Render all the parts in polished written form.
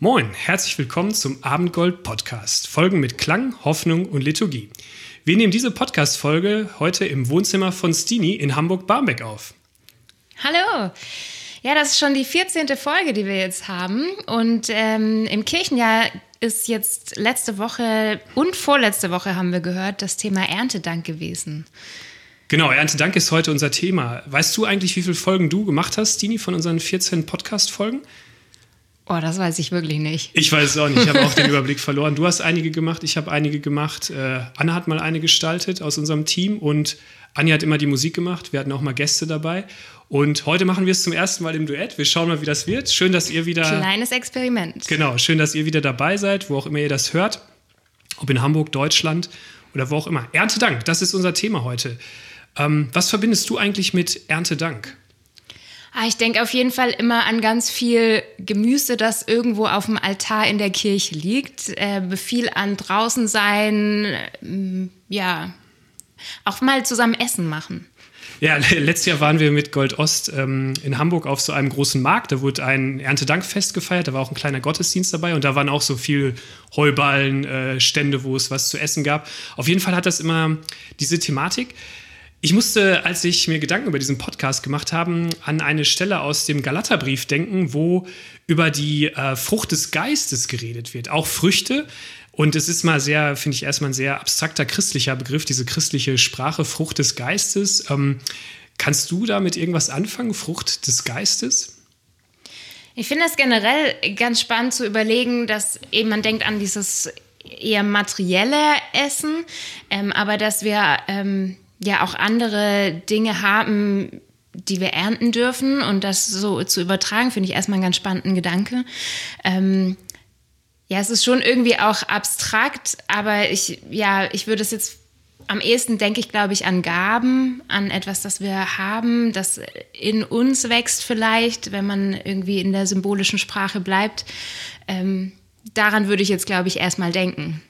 Moin, herzlich willkommen zum Abendgold-Podcast, Folgen mit Klang, Hoffnung und Liturgie. Wir nehmen diese Podcast-Folge heute im Wohnzimmer von Stini in Hamburg-Barmbek auf. Hallo! Ja, das ist schon die 14. Folge, die wir jetzt haben. Und im Kirchenjahr ist jetzt letzte Woche und vorletzte Woche, haben wir gehört, das Thema Erntedank gewesen. Genau, Erntedank ist heute unser Thema. Weißt du eigentlich, wie viele Folgen du gemacht hast, Stini, von unseren 14 Podcast-Folgen? Oh, das weiß ich wirklich nicht. Ich weiß es auch nicht, ich habe auch den Überblick verloren. Du hast einige gemacht, ich habe einige gemacht. Anna hat mal eine gestaltet aus unserem Team und Anja hat immer die Musik gemacht. Wir hatten auch mal Gäste dabei. Und heute machen wir es zum ersten Mal im Duett. Wir schauen mal, wie das wird. Schön, dass ihr wieder... Kleines Experiment. Genau, schön, dass ihr wieder dabei seid, wo auch immer ihr das hört. Ob in Hamburg, Deutschland oder wo auch immer. Erntedank, das ist unser Thema heute. Was verbindest du eigentlich mit Erntedank? Ich denke auf jeden Fall immer an ganz viel Gemüse, das irgendwo auf dem Altar in der Kirche liegt. Viel an draußen sein, ja, auch mal zusammen Essen machen. Ja, letztes Jahr waren wir mit Goldost in Hamburg auf so einem großen Markt. Da wurde ein Erntedankfest gefeiert, da war auch ein kleiner Gottesdienst dabei und da waren auch so viel Heuballen, Stände, wo es was zu essen gab. Auf jeden Fall hat das immer diese Thematik. Ich musste, als ich mir Gedanken über diesen Podcast gemacht habe, an eine Stelle aus dem Galaterbrief denken, wo über die Frucht des Geistes geredet wird, auch Früchte. Und es ist mal sehr, finde ich, erstmal ein sehr abstrakter christlicher Begriff, diese christliche Sprache, Frucht des Geistes. Kannst du damit irgendwas anfangen, Frucht des Geistes? Ich finde das generell ganz spannend zu überlegen, dass eben man denkt an dieses eher materielle Essen, aber dass wir... ja auch andere Dinge haben, die wir ernten dürfen. Und das so zu übertragen, finde ich erstmal einen ganz spannenden Gedanke. Ja, es ist schon irgendwie auch abstrakt, aber ich würde es jetzt am ehesten, denke ich, glaube ich, an Gaben, an etwas, das wir haben, das in uns wächst vielleicht, wenn man irgendwie in der symbolischen Sprache bleibt. Daran würde ich jetzt, glaube ich, erstmal denken.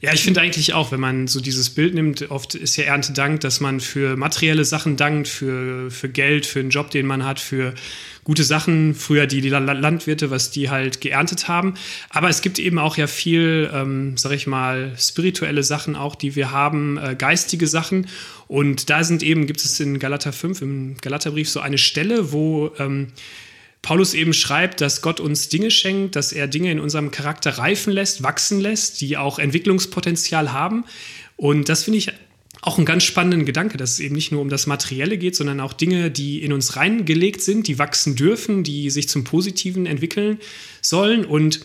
Ja, ich finde eigentlich auch, wenn man so dieses Bild nimmt, oft ist ja Erntedank, dass man für materielle Sachen dankt, für Geld, für einen Job, den man hat, für gute Sachen, früher die Landwirte, was die halt geerntet haben. Aber es gibt eben auch ja viel, sag ich mal, spirituelle Sachen auch, die wir haben, geistige Sachen. Und da gibt es in Galater 5, im Galaterbrief, so eine Stelle, wo... Paulus eben schreibt, dass Gott uns Dinge schenkt, dass er Dinge in unserem Charakter reifen lässt, wachsen lässt, die auch Entwicklungspotenzial haben. Und das finde ich auch einen ganz spannenden Gedanke, dass es eben nicht nur um das Materielle geht, sondern auch Dinge, die in uns reingelegt sind, die wachsen dürfen, die sich zum Positiven entwickeln sollen. Und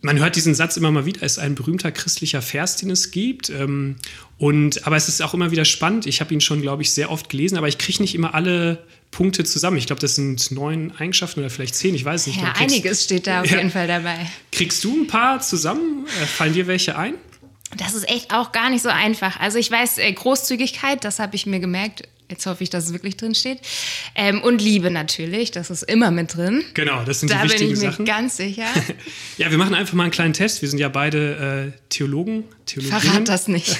man hört diesen Satz immer mal wieder, es ist ein berühmter christlicher Vers, den es gibt. Aber es ist auch immer wieder spannend. Ich habe ihn schon, glaube ich, sehr oft gelesen, aber ich kriege nicht immer alle Punkte zusammen. Ich glaube, das sind 9 Eigenschaften oder vielleicht 10, ich weiß nicht. Ja, einiges steht da auf jeden Fall dabei. Kriegst du ein paar zusammen? Fallen dir welche ein? Das ist echt auch gar nicht so einfach. Also ich weiß, Großzügigkeit, das habe ich mir gemerkt. Jetzt hoffe ich, dass es wirklich drin steht. Und Liebe natürlich, das ist immer mit drin. Genau, das sind die wichtigen Sachen. Da bin ich mir ganz sicher. Ja, wir machen einfach mal einen kleinen Test. Wir sind ja beide Theologen, Theologinnen. Verrat das nicht.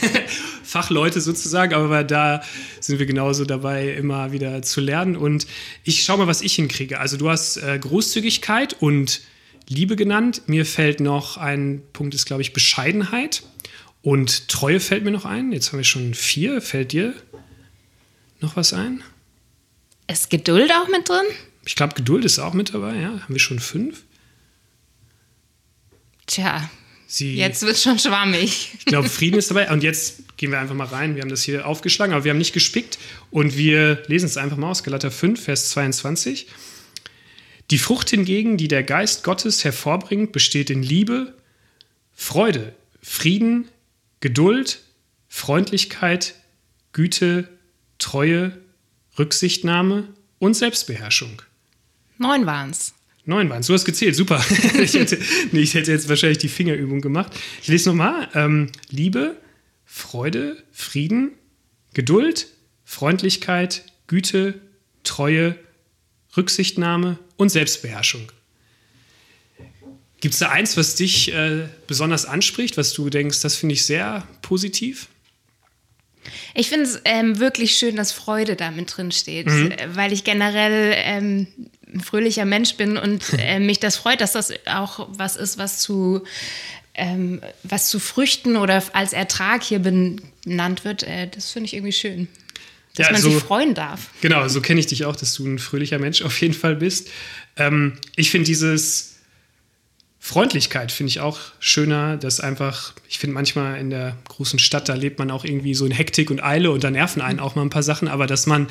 Fachleute sozusagen, aber da sind wir genauso dabei, immer wieder zu lernen. Und ich schaue mal, was ich hinkriege. Also du hast Großzügigkeit und Liebe genannt. Mir fällt noch ein Punkt, ist glaube ich Bescheidenheit. Und Treue fällt mir noch ein. Jetzt haben wir schon 4. Fällt dir noch was ein? Ist Geduld auch mit drin? Ich glaube, Geduld ist auch mit dabei, ja. Haben wir schon 5? Tja, jetzt wird es schon schwammig. Ich glaube, Frieden ist dabei. Und jetzt gehen wir einfach mal rein. Wir haben das hier aufgeschlagen, aber wir haben nicht gespickt. Und wir lesen es einfach mal aus Galater 5, Vers 22. Die Frucht hingegen, die der Geist Gottes hervorbringt, besteht in Liebe, Freude, Frieden, Geduld, Freundlichkeit, Güte, Treue, Rücksichtnahme und Selbstbeherrschung. 9 waren's. 9 waren's. Du hast gezählt, super. Ich hätte jetzt wahrscheinlich die Fingerübung gemacht. Ich lese nochmal. Liebe, Freude, Frieden, Geduld, Freundlichkeit, Güte, Treue, Rücksichtnahme und Selbstbeherrschung. Gibt es da eins, was dich besonders anspricht, was du denkst, das finde ich sehr positiv? Ich finde es wirklich schön, dass Freude da mit drin steht, weil ich generell ein fröhlicher Mensch bin und mich das freut, dass das auch was ist, was zu Früchten oder als Ertrag hier benannt wird. Das finde ich irgendwie schön, dass man sich freuen darf. Genau, so kenne ich dich auch, dass du ein fröhlicher Mensch auf jeden Fall bist. Ich finde dieses Freundlichkeit finde ich auch schöner, dass einfach, ich finde manchmal in der großen Stadt, da lebt man auch irgendwie so in Hektik und Eile und da nerven einen auch mal ein paar Sachen, aber dass man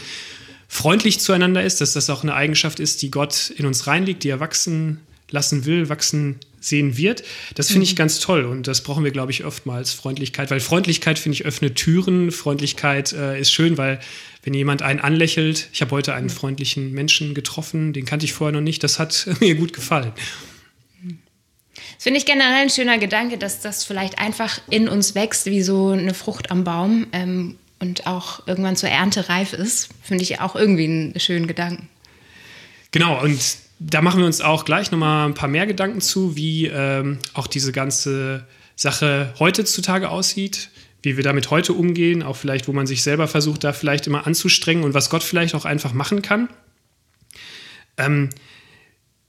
freundlich zueinander ist, dass das auch eine Eigenschaft ist, die Gott in uns reinlegt, die er wachsen lassen will, wachsen sehen wird, das finde ich ganz toll und das brauchen wir, glaube ich, oftmals, Freundlichkeit, weil Freundlichkeit, finde ich, öffnet Türen, Freundlichkeit ist schön, weil wenn jemand einen anlächelt, ich habe heute einen freundlichen Menschen getroffen, den kannte ich vorher noch nicht, das hat mir gut gefallen. Das finde ich generell ein schöner Gedanke, dass das vielleicht einfach in uns wächst, wie so eine Frucht am Baum und auch irgendwann zur Ernte reif ist. Finde ich auch irgendwie einen schönen Gedanken. Genau, und da machen wir uns auch gleich nochmal ein paar mehr Gedanken zu, wie auch diese ganze Sache heutzutage aussieht, wie wir damit heute umgehen, auch vielleicht, wo man sich selber versucht, da vielleicht immer anzustrengen und was Gott vielleicht auch einfach machen kann.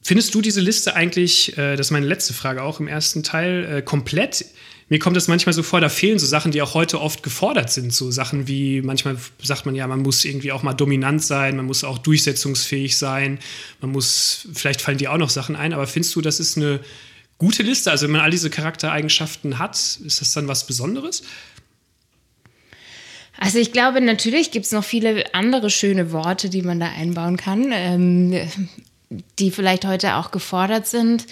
Findest du diese Liste eigentlich, das ist meine letzte Frage auch im ersten Teil, komplett? Mir kommt das manchmal so vor, da fehlen so Sachen, die auch heute oft gefordert sind. So Sachen wie, manchmal sagt man ja, man muss irgendwie auch mal dominant sein, man muss auch durchsetzungsfähig sein, man muss, vielleicht fallen dir auch noch Sachen ein, aber findest du, das ist eine gute Liste? Also wenn man all diese Charaktereigenschaften hat, ist das dann was Besonderes? Also ich glaube, natürlich gibt es noch viele andere schöne Worte, die man da einbauen kann. Die vielleicht heute auch gefordert sind.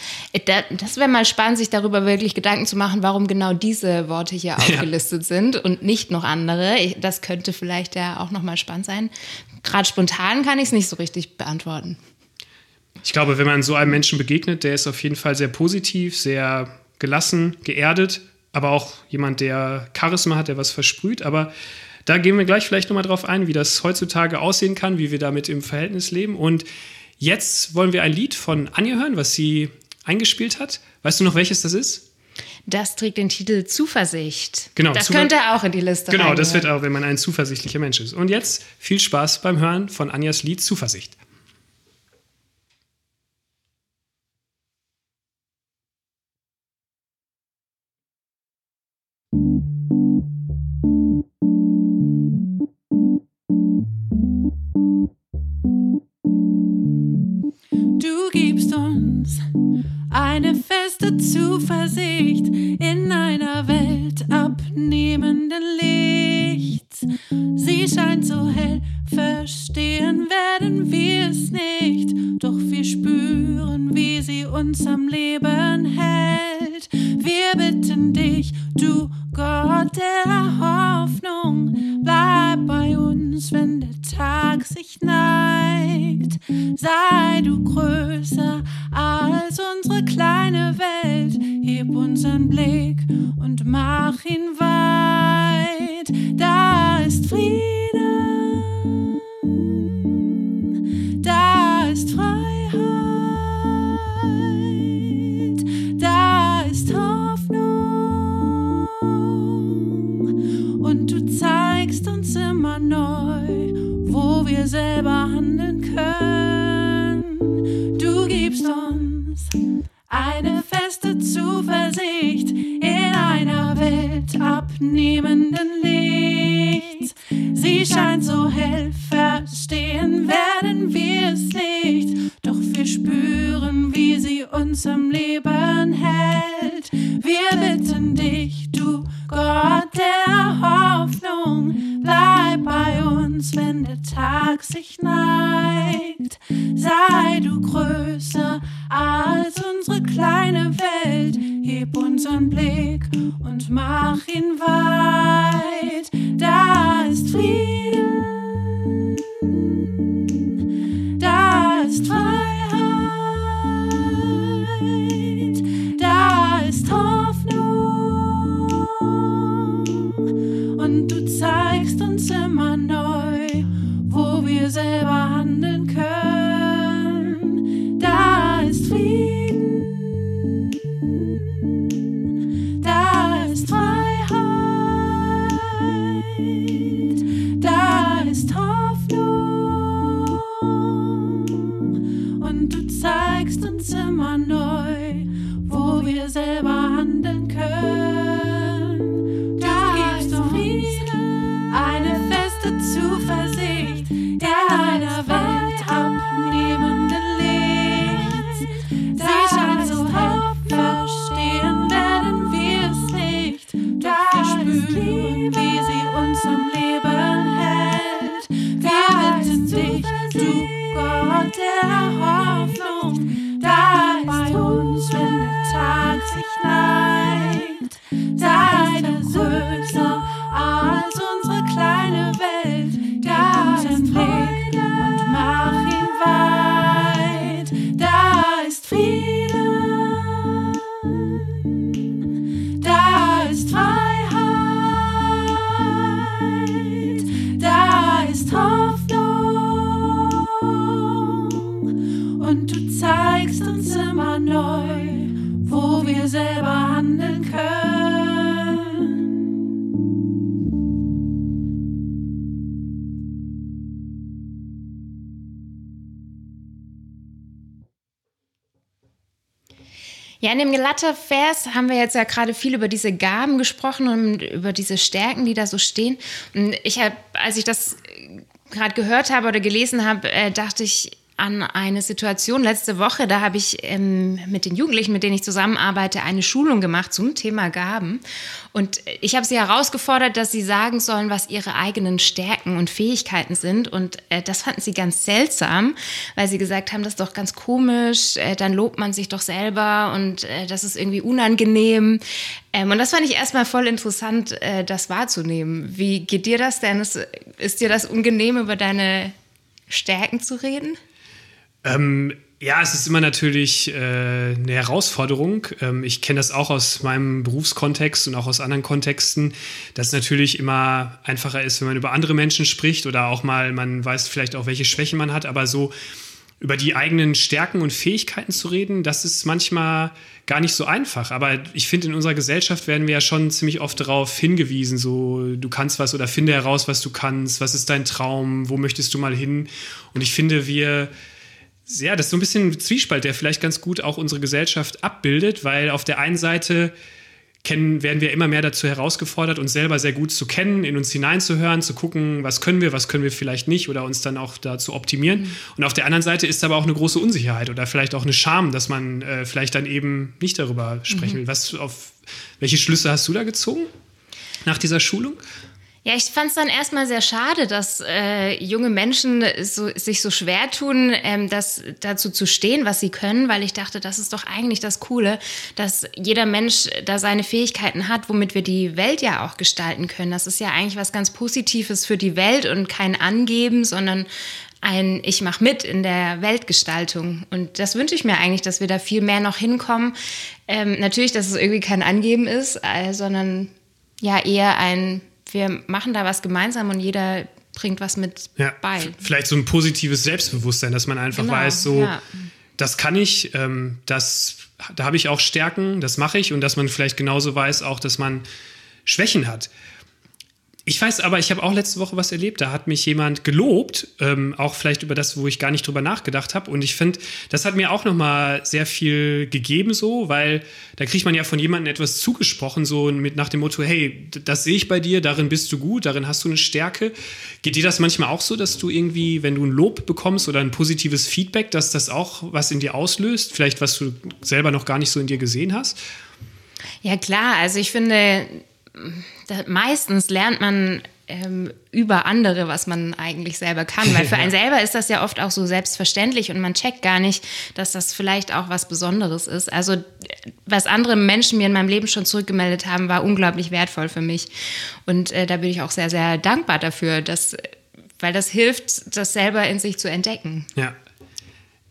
Das wäre mal spannend, sich darüber wirklich Gedanken zu machen, warum genau diese Worte hier aufgelistet sind und nicht noch andere. Das könnte vielleicht ja auch nochmal spannend sein. Gerade spontan kann ich es nicht so richtig beantworten. Ich glaube, wenn man so einem Menschen begegnet, der ist auf jeden Fall sehr positiv, sehr gelassen, geerdet, aber auch jemand, der Charisma hat, der was versprüht, aber da gehen wir gleich vielleicht nochmal drauf ein, wie das heutzutage aussehen kann, wie wir damit im Verhältnis leben und jetzt wollen wir ein Lied von Anja hören, was sie eingespielt hat. Weißt du noch, welches das ist? Das trägt den Titel Zuversicht. Genau, das könnte auch in die Liste reingehören. Genau, das wird auch, wenn man ein zuversichtlicher Mensch ist. Und jetzt viel Spaß beim Hören von Anjas Lied Zuversicht. Du gibst uns eine feste Zuversicht in einer Welt abnehmenden Lichts. Sie scheint so hell, verstehen werden wir es nicht, doch wir spüren, wie sie uns am Leben hält. Wir bitten dich, du Gott der Hoffnung, bleib bei uns, wenn der Tag sich neigt. Sei du größer als unsere kleine Welt, heb unseren Blick und mach ihn weit. Da ist Frieden, da ist Freiheit, da ist Hoffnung und du zeigst uns immer neu, wo wir selber handeln können. Du gibst uns eine feste Zuversicht in einer Welt abnehmenden Lichts. Sie scheint so hell, verstehen werden wir es nicht, doch wir spüren, wie sie uns am Leben hält. neigt. Sei du größer als unsere kleine Welt, heb unseren Blick und mach ihn weit. Da ist Frieden, da ist Freiheit, da ist Hoffnung und du zeigst uns immer neu, wo wir selber handeln können. Da ist Frieden, da ist Freiheit, da ist Hoffnung und du zeigst uns immer neu, wo wir selber handeln können. Du gibst uns Frieden, eine feste Zuversicht, ja, in dem Galater-Vers haben wir jetzt ja gerade viel über diese Gaben gesprochen und über diese Stärken, die da so stehen. Und ich habe, als ich das gerade gehört habe oder gelesen habe, dachte ich an eine Situation letzte Woche. Da habe ich mit den Jugendlichen, mit denen ich zusammenarbeite, eine Schulung gemacht zum Thema Gaben. Und ich habe sie herausgefordert, dass sie sagen sollen, was ihre eigenen Stärken und Fähigkeiten sind. Und das fanden sie ganz seltsam, weil sie gesagt haben, das ist doch ganz komisch, dann lobt man sich doch selber und das ist irgendwie unangenehm. Und das fand ich erstmal voll interessant, das wahrzunehmen. Wie geht dir das denn? Ist dir das unangenehm, über deine Stärken zu reden? Ja, es ist immer natürlich eine Herausforderung. Ich kenne das auch aus meinem Berufskontext und auch aus anderen Kontexten, dass es natürlich immer einfacher ist, wenn man über andere Menschen spricht oder auch mal, man weiß vielleicht auch, welche Schwächen man hat, aber so über die eigenen Stärken und Fähigkeiten zu reden, das ist manchmal gar nicht so einfach. Aber ich finde, in unserer Gesellschaft werden wir ja schon ziemlich oft darauf hingewiesen, so du kannst was oder finde heraus, was du kannst, was ist dein Traum, wo möchtest du mal hin? Und ich finde, ja, das ist so ein bisschen ein Zwiespalt, der vielleicht ganz gut auch unsere Gesellschaft abbildet, weil auf der einen Seite werden wir immer mehr dazu herausgefordert, uns selber sehr gut zu kennen, in uns hineinzuhören, zu gucken, was können wir vielleicht nicht oder uns dann auch dazu optimieren. Mhm. Und auf der anderen Seite ist aber auch eine große Unsicherheit oder vielleicht auch eine Scham, dass man vielleicht dann eben nicht darüber sprechen will. Welche Schlüsse hast du da gezogen nach dieser Schulung? Ja, ich fand es dann erstmal sehr schade, dass junge Menschen sich so schwer tun, das dazu zu stehen, was sie können, weil ich dachte, das ist doch eigentlich das Coole, dass jeder Mensch da seine Fähigkeiten hat, womit wir die Welt ja auch gestalten können. Das ist ja eigentlich was ganz Positives für die Welt und kein Angeben, sondern ich mache mit in der Weltgestaltung. Und das wünsche ich mir eigentlich, dass wir da viel mehr noch hinkommen. Natürlich, dass es irgendwie kein Angeben ist, sondern ja eher wir machen da was gemeinsam und jeder bringt was mit bei. Vielleicht so ein positives Selbstbewusstsein, dass man einfach weiß, so das kann ich, da habe ich auch Stärken, das mache ich, und dass man vielleicht genauso weiß auch, dass man Schwächen hat. Ich weiß aber, ich habe auch letzte Woche was erlebt, da hat mich jemand gelobt, auch vielleicht über das, wo ich gar nicht drüber nachgedacht habe, und ich finde, das hat mir auch nochmal sehr viel gegeben so, weil da kriegt man ja von jemandem etwas zugesprochen, so nach dem Motto, hey, das sehe ich bei dir, darin bist du gut, darin hast du eine Stärke. Geht dir das manchmal auch so, dass du irgendwie, wenn du ein Lob bekommst oder ein positives Feedback, dass das auch was in dir auslöst, vielleicht was du selber noch gar nicht so in dir gesehen hast? Ja klar, also ich finde, meistens lernt man über andere, was man eigentlich selber kann. Weil für einen selber ist das ja oft auch so selbstverständlich und man checkt gar nicht, dass das vielleicht auch was Besonderes ist. Also was andere Menschen mir in meinem Leben schon zurückgemeldet haben, war unglaublich wertvoll für mich. Und da bin ich auch sehr, sehr dankbar dafür, weil das hilft, das selber in sich zu entdecken. Ja.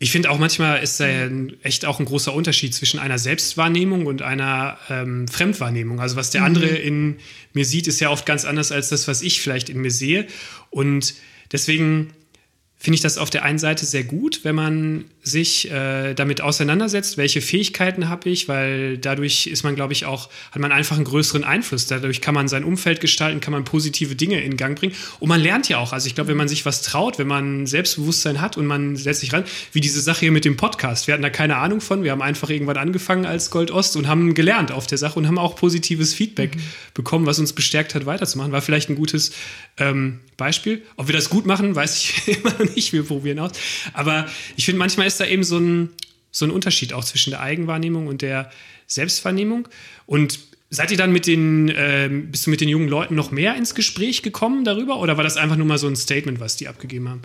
Ich finde auch, manchmal ist da echt auch ein großer Unterschied zwischen einer Selbstwahrnehmung und einer Fremdwahrnehmung. Also was der andere in mir sieht, ist ja oft ganz anders als das, was ich vielleicht in mir sehe. Und deswegen finde ich das auf der einen Seite sehr gut, wenn man sich damit auseinandersetzt, welche Fähigkeiten habe ich, weil dadurch ist man, glaube ich, auch, hat man einfach einen größeren Einfluss. Dadurch kann man sein Umfeld gestalten, kann man positive Dinge in Gang bringen. Und man lernt ja auch. Also ich glaube, wenn man sich was traut, wenn man Selbstbewusstsein hat und man setzt sich ran, wie diese Sache hier mit dem Podcast. Wir hatten da keine Ahnung von. Wir haben einfach irgendwann angefangen als Goldost und haben gelernt auf der Sache und haben auch positives Feedback bekommen, was uns bestärkt hat, weiterzumachen. War vielleicht ein gutes Beispiel. Ob wir das gut machen, weiß ich immer noch nicht. Wir probieren aus. Aber ich finde, manchmal ist da eben so ein Unterschied auch zwischen der Eigenwahrnehmung und der Selbstwahrnehmung. Und seid ihr dann bist du mit den jungen Leuten noch mehr ins Gespräch gekommen darüber? Oder war das einfach nur mal so ein Statement, was die abgegeben haben?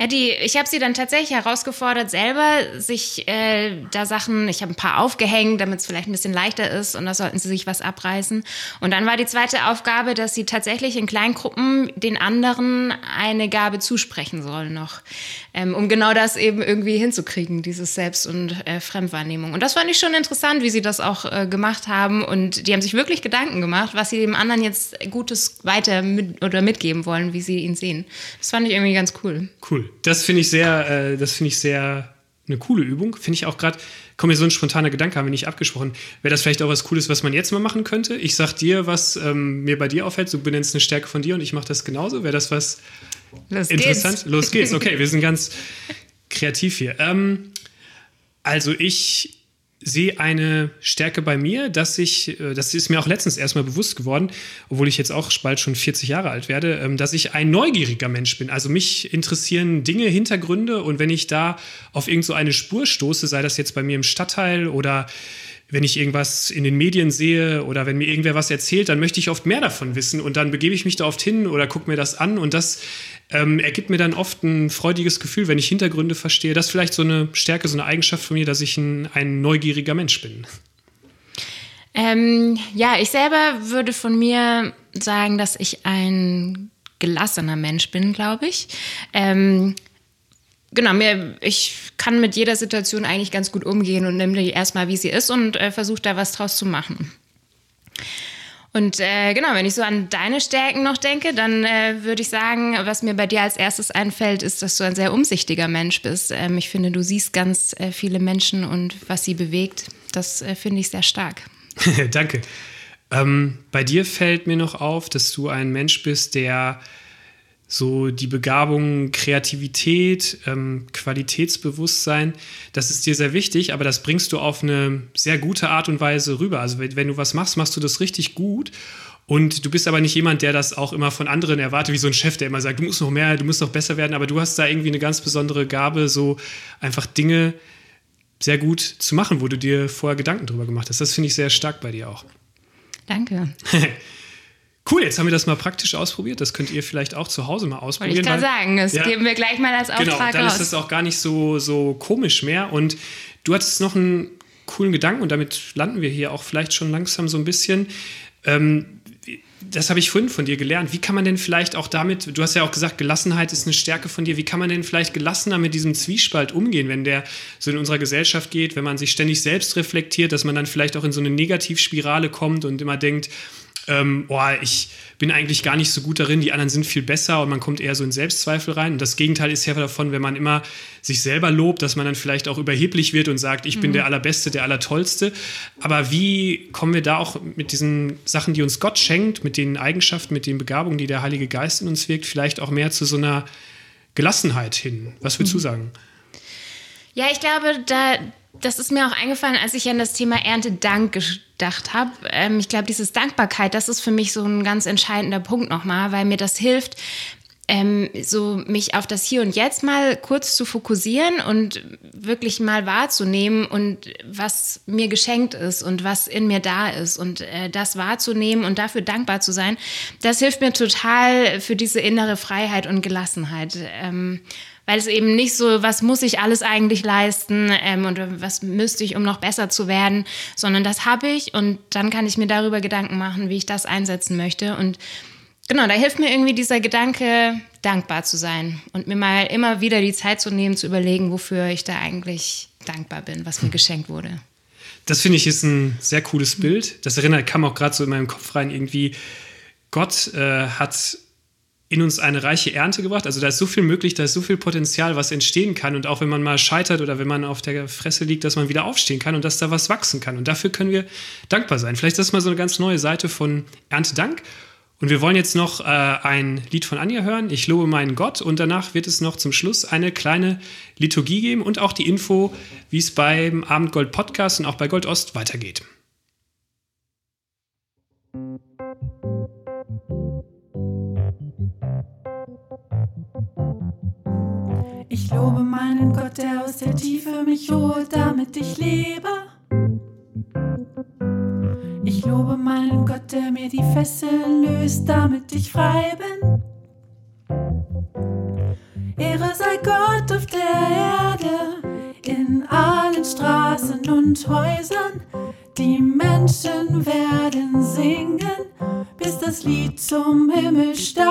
Ja, ich habe sie dann tatsächlich herausgefordert, selber sich ich habe ein paar aufgehängt, damit es vielleicht ein bisschen leichter ist und da sollten sie sich was abreißen. Und dann war die zweite Aufgabe, dass sie tatsächlich in Kleingruppen den anderen eine Gabe zusprechen sollen noch, um genau das eben irgendwie hinzukriegen, dieses Selbst- und Fremdwahrnehmung. Und das fand ich schon interessant, wie sie das auch gemacht haben und die haben sich wirklich Gedanken gemacht, was sie dem anderen jetzt Gutes weiter mitgeben wollen, wie sie ihn sehen. Das fand ich irgendwie ganz cool. Cool. Das finde ich sehr eine coole Übung. Finde ich auch gerade, kommt mir so ein spontaner Gedanke, haben wir nicht abgesprochen. Wäre das vielleicht auch was Cooles, was man jetzt mal machen könnte? Ich sag dir, was mir bei dir auffällt, du benennst eine Stärke von dir und ich mache das genauso. Wäre das was interessant? Los geht's. Okay, wir sind ganz kreativ hier. Also ich sehe eine Stärke bei mir, dass das ist mir auch letztens erstmal bewusst geworden, obwohl ich jetzt auch bald schon 40 Jahre alt werde, dass ich ein neugieriger Mensch bin. Also mich interessieren Dinge, Hintergründe und wenn ich da auf irgend so eine Spur stoße, sei das jetzt bei mir im Stadtteil oder wenn ich irgendwas in den Medien sehe oder wenn mir irgendwer was erzählt, dann möchte ich oft mehr davon wissen und dann begebe ich mich da oft hin oder gucke mir das an und das ergibt mir dann oft ein freudiges Gefühl, wenn ich Hintergründe verstehe. Das ist vielleicht so eine Stärke, so eine Eigenschaft von mir, dass ich ein neugieriger Mensch bin. Ich selber würde von mir sagen, dass ich ein gelassener Mensch bin, glaube ich. Ich kann mit jeder Situation eigentlich ganz gut umgehen und nehme die erstmal, wie sie ist und versuche da was draus zu machen. Und wenn ich so an deine Stärken noch denke, dann würde ich sagen, was mir bei dir als erstes einfällt, ist, dass du ein sehr umsichtiger Mensch bist. Ich finde, du siehst ganz viele Menschen und was sie bewegt. Das finde ich sehr stark. Danke. Bei dir fällt mir noch auf, dass du ein Mensch bist, der so die Begabung, Kreativität, Qualitätsbewusstsein, das ist dir sehr wichtig, aber das bringst du auf eine sehr gute Art und Weise rüber. Also wenn du was machst, machst du das richtig gut und du bist aber nicht jemand, der das auch immer von anderen erwartet, wie so ein Chef, der immer sagt, du musst noch mehr, du musst noch besser werden, aber du hast da irgendwie eine ganz besondere Gabe, so einfach Dinge sehr gut zu machen, wo du dir vorher Gedanken drüber gemacht hast. Das finde ich sehr stark bei dir auch. Danke. Cool, jetzt haben wir das mal praktisch ausprobiert. Das könnt ihr vielleicht auch zu Hause mal ausprobieren. Wollte ich gerade sagen, geben wir gleich mal als Auftrag raus. Genau, dann ist das auch gar nicht so komisch mehr. Und du hattest noch einen coolen Gedanken und damit landen wir hier auch vielleicht schon langsam so ein bisschen. Das habe ich vorhin von dir gelernt. Wie kann man denn vielleicht auch damit, du hast ja auch gesagt, Gelassenheit ist eine Stärke von dir. Wie kann man denn vielleicht gelassener mit diesem Zwiespalt umgehen, wenn der so in unserer Gesellschaft geht, wenn man sich ständig selbst reflektiert, dass man dann vielleicht auch in so eine Negativspirale kommt und immer denkt, ich bin eigentlich gar nicht so gut darin, die anderen sind viel besser und man kommt eher so in Selbstzweifel rein. Und das Gegenteil ist ja davon, wenn man immer sich selber lobt, dass man dann vielleicht auch überheblich wird und sagt, ich bin der Allerbeste, der Allertollste. Aber wie kommen wir da auch mit diesen Sachen, die uns Gott schenkt, mit den Eigenschaften, mit den Begabungen, die der Heilige Geist in uns wirkt, vielleicht auch mehr zu so einer Gelassenheit hin? Was würdest du sagen? Ja, ich glaube, das ist mir auch eingefallen, als ich an das Thema Erntedank gedacht habe. Ich glaube, dieses Dankbarkeit, das ist für mich so ein ganz entscheidender Punkt nochmal, weil mir das hilft, so mich auf das Hier und Jetzt mal kurz zu fokussieren und wirklich mal wahrzunehmen und was mir geschenkt ist und was in mir da ist und das wahrzunehmen und dafür dankbar zu sein, das hilft mir total für diese innere Freiheit und Gelassenheit, weil es eben nicht so, was muss ich alles eigentlich leisten und was müsste ich, um noch besser zu werden, sondern das habe ich und dann kann ich mir darüber Gedanken machen, wie ich das einsetzen möchte. Und genau, da hilft mir irgendwie dieser Gedanke, dankbar zu sein und mir mal immer wieder die Zeit zu nehmen, zu überlegen, wofür ich da eigentlich dankbar bin, was mir geschenkt wurde. Das finde ich ist ein sehr cooles Bild. Das kam auch gerade so in meinem Kopf rein, irgendwie Gott hat in uns eine reiche Ernte gebracht. Also da ist so viel möglich, da ist so viel Potenzial, was entstehen kann. Und auch wenn man mal scheitert oder wenn man auf der Fresse liegt, dass man wieder aufstehen kann und dass da was wachsen kann. Und dafür können wir dankbar sein. Vielleicht ist das mal so eine ganz neue Seite von Erntedank. Und wir wollen jetzt noch ein Lied von Anja hören, Ich lobe meinen Gott. Und danach wird es noch zum Schluss eine kleine Liturgie geben und auch die Info, wie es beim Abendgold-Podcast und auch bei Goldost weitergeht. Ich lobe meinen Gott, der aus der Tiefe mich holt, damit ich lebe. Ich lobe meinen Gott, der mir die Fesseln löst, damit ich frei bin. Ehre sei Gott auf der Erde, in allen Straßen und Häusern. Die Menschen werden singen, bis das Lied zum Himmel steigt.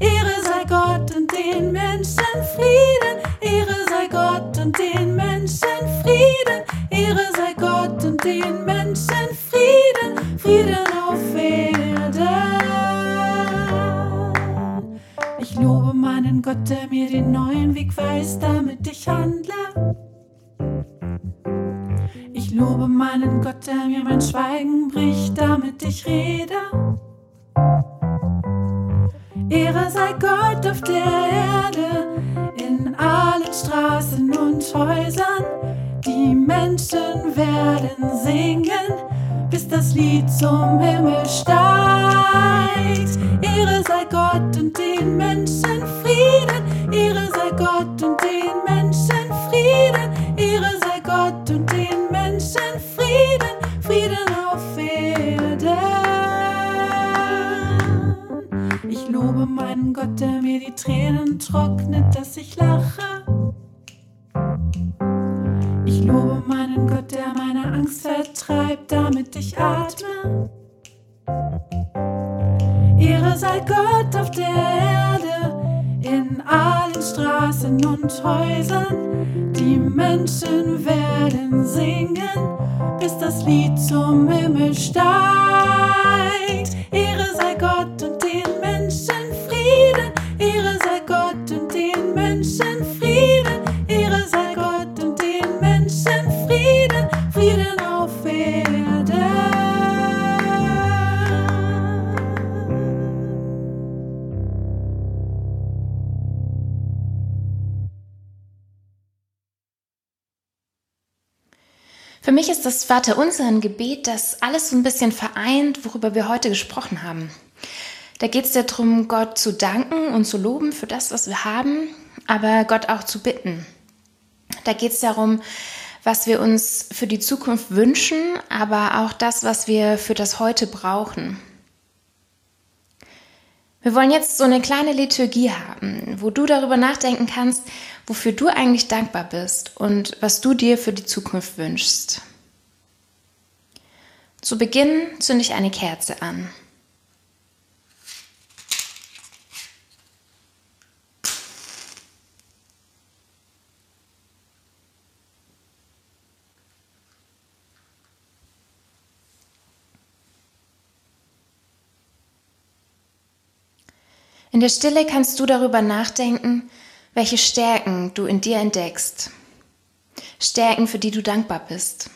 Ehre sei Gott und den Menschen Frieden, Ehre sei Gott und den Menschen Frieden, Ehre sei Gott und den Menschen Frieden, Frieden auf Erden. Ich lobe meinen Gott, der mir den neuen Weg weist, damit ich handle. Ich lobe meinen Gott, der mir mein Schweigen bricht, damit ich rede. Ehre sei Gott auf der Erde, in allen Straßen und Häusern. Die Menschen werden singen, bis das Lied zum Himmel steigt. Ehre sei Gott und den Menschen Frieden, Ehre sei Gott und den Menschen Frieden, Ehre sei Gott und den Menschen Frieden, Frieden auf Erden. Ich lobe meinen Gott, der mir die Tränen trocknet, dass ich lache. Ich lobe meinen Gott, der meine Angst vertreibt, damit ich atme. Ehre sei Gott auf der Erde, in allen Straßen und Häusern. Die Menschen werden singen, bis das Lied zum Himmel steigt. Ehre sei Gott und den Menschen Frieden, Ehre sei Gott und den Menschen Frieden, Ehre sei Gott und den Menschen Frieden, Frieden auf Erden. Für mich ist das Vaterunser ein Gebet, das alles so ein bisschen vereint, worüber wir heute gesprochen haben. Da geht es ja darum, Gott zu danken und zu loben für das, was wir haben, aber Gott auch zu bitten. Da geht es darum, was wir uns für die Zukunft wünschen, aber auch das, was wir für das Heute brauchen. Wir wollen jetzt so eine kleine Liturgie haben, wo du darüber nachdenken kannst, wofür du eigentlich dankbar bist und was du dir für die Zukunft wünschst. Zu Beginn zünde ich eine Kerze an. In der Stille kannst du darüber nachdenken, welche Stärken du in dir entdeckst. Stärken, für die du dankbar bist.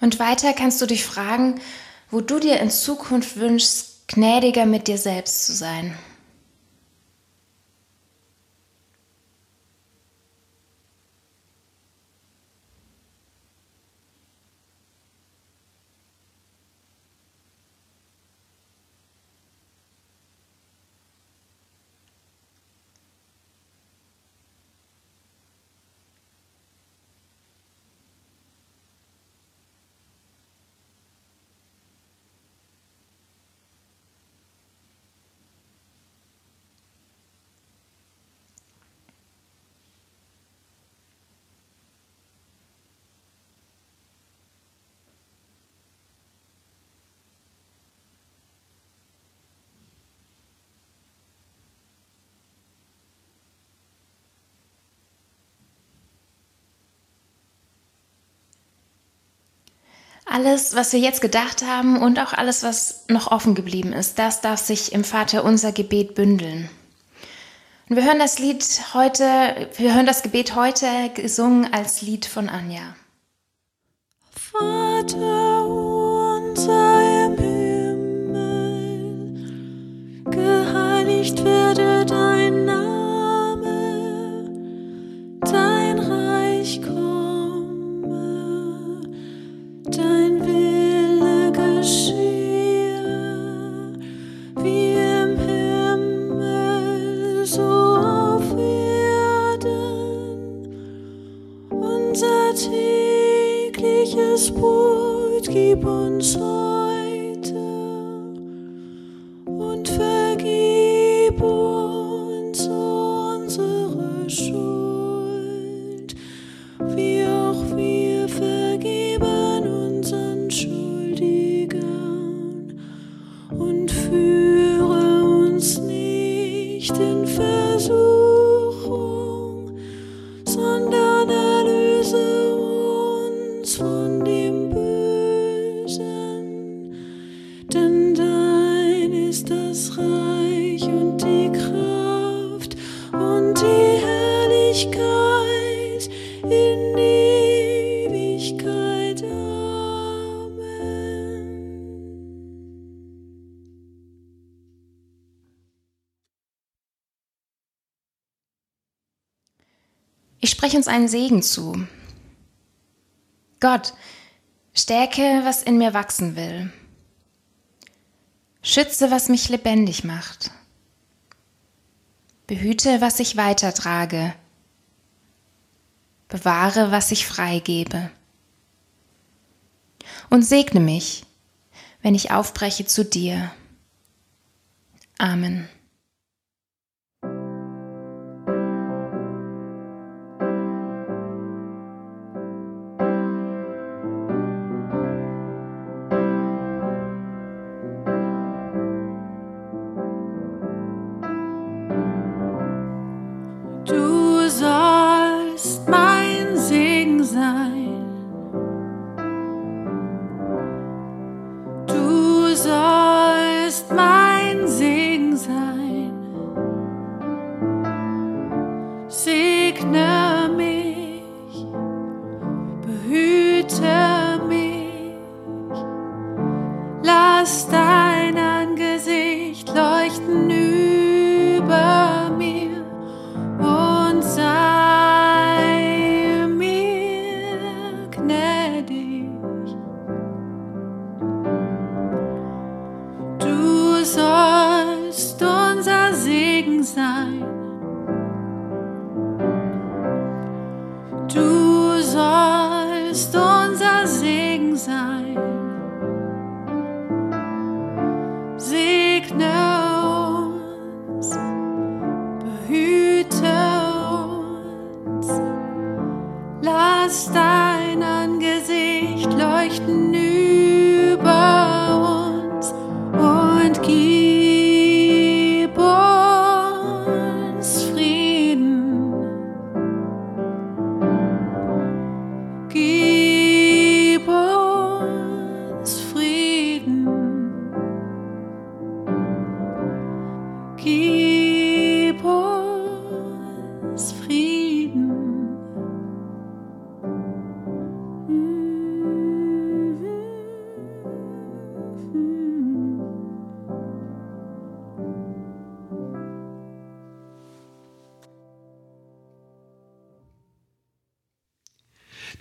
Und weiter kannst du dich fragen, wo du dir in Zukunft wünschst, gnädiger mit dir selbst zu sein. Alles, was wir jetzt gedacht haben und auch alles, was noch offen geblieben ist, das darf sich im Vaterunser Gebet bündeln. Und wir hören das Gebet heute gesungen als Lied von Anja. Vater unser im Himmel, geheiligt werde dein Name, dein Reich komme. Dein Wille geschehe, wie im Himmel, so auf Erden. Unser tägliches Brot gib uns heute und vergib uns unsere Schuld, wie auch wir vergeben. Und führe uns nicht in Versuchung, sondern erlöse uns von dem Bösen. Denn dein ist das Reich und die Kraft und die Herrlichkeit in Ewigkeit. Ich spreche uns einen Segen zu. Gott, stärke, was in mir wachsen will. Schütze, was mich lebendig macht. Behüte, was ich weitertrage. Bewahre, was ich freigebe. Und segne mich, wenn ich aufbreche zu dir. Amen.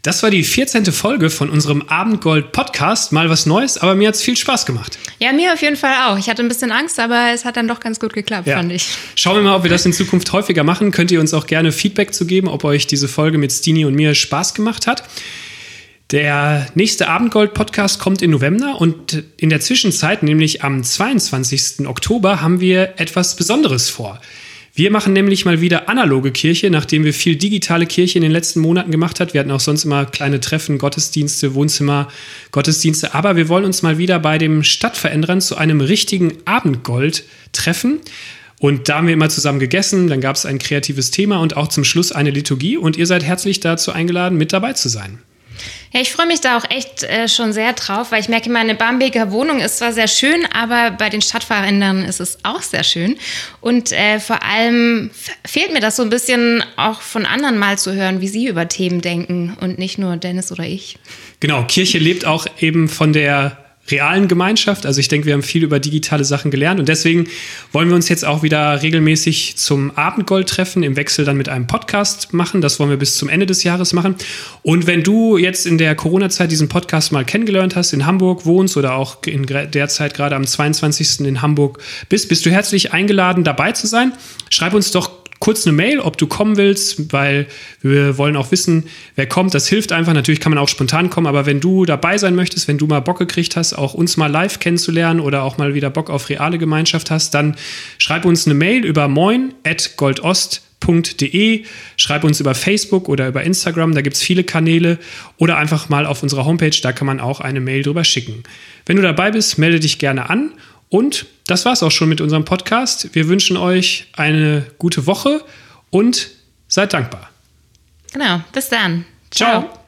Das war die 14. Folge von unserem Abendgold-Podcast. Mal was Neues, aber mir hat es viel Spaß gemacht. Ja, mir auf jeden Fall auch. Ich hatte ein bisschen Angst, aber es hat dann doch ganz gut geklappt, fand ich. Schauen wir mal, ob wir das in Zukunft häufiger machen. Könnt ihr uns auch gerne Feedback zu geben, ob euch diese Folge mit Stini und mir Spaß gemacht hat. Der nächste Abendgold-Podcast kommt im November und in der Zwischenzeit, nämlich am 22. Oktober, haben wir etwas Besonderes vor. Wir machen nämlich mal wieder analoge Kirche, nachdem wir viel digitale Kirche in den letzten Monaten gemacht haben. Wir hatten auch sonst immer kleine Treffen, Gottesdienste, Wohnzimmer, Gottesdienste. Aber wir wollen uns mal wieder bei dem Stadtveränderern zu einem richtigen Abendgold treffen. Und da haben wir immer zusammen gegessen, dann gab es ein kreatives Thema und auch zum Schluss eine Liturgie. Und ihr seid herzlich dazu eingeladen, mit dabei zu sein. Ja, ich freue mich da auch echt schon sehr drauf, weil ich merke, meine Bamberger Wohnung ist zwar sehr schön, aber bei den Stadtveränderern ist es auch sehr schön. Und vor allem fehlt mir das so ein bisschen auch von anderen mal zu hören, wie sie über Themen denken und nicht nur Dennis oder ich. Genau, Kirche lebt auch eben von der realen Gemeinschaft. Also ich denke, wir haben viel über digitale Sachen gelernt und deswegen wollen wir uns jetzt auch wieder regelmäßig zum Abendgold treffen, im Wechsel dann mit einem Podcast machen. Das wollen wir bis zum Ende des Jahres machen. Und wenn du jetzt in der Corona-Zeit diesen Podcast mal kennengelernt hast, in Hamburg wohnst oder auch in der Zeit gerade am 22. in Hamburg bist du herzlich eingeladen, dabei zu sein. Schreib uns doch kurz eine Mail, ob du kommen willst, weil wir wollen auch wissen, wer kommt. Das hilft einfach. Natürlich kann man auch spontan kommen, aber wenn du dabei sein möchtest, wenn du mal Bock gekriegt hast, auch uns mal live kennenzulernen oder auch mal wieder Bock auf reale Gemeinschaft hast, dann schreib uns eine Mail über moin@goldost.de. Schreib uns über Facebook oder über Instagram, da gibt es viele Kanäle. Oder einfach mal auf unserer Homepage, da kann man auch eine Mail drüber schicken. Wenn du dabei bist, melde dich gerne an. Und das war's auch schon mit unserem Podcast. Wir wünschen euch eine gute Woche und seid dankbar. Genau, bis dann. Ciao. Ciao.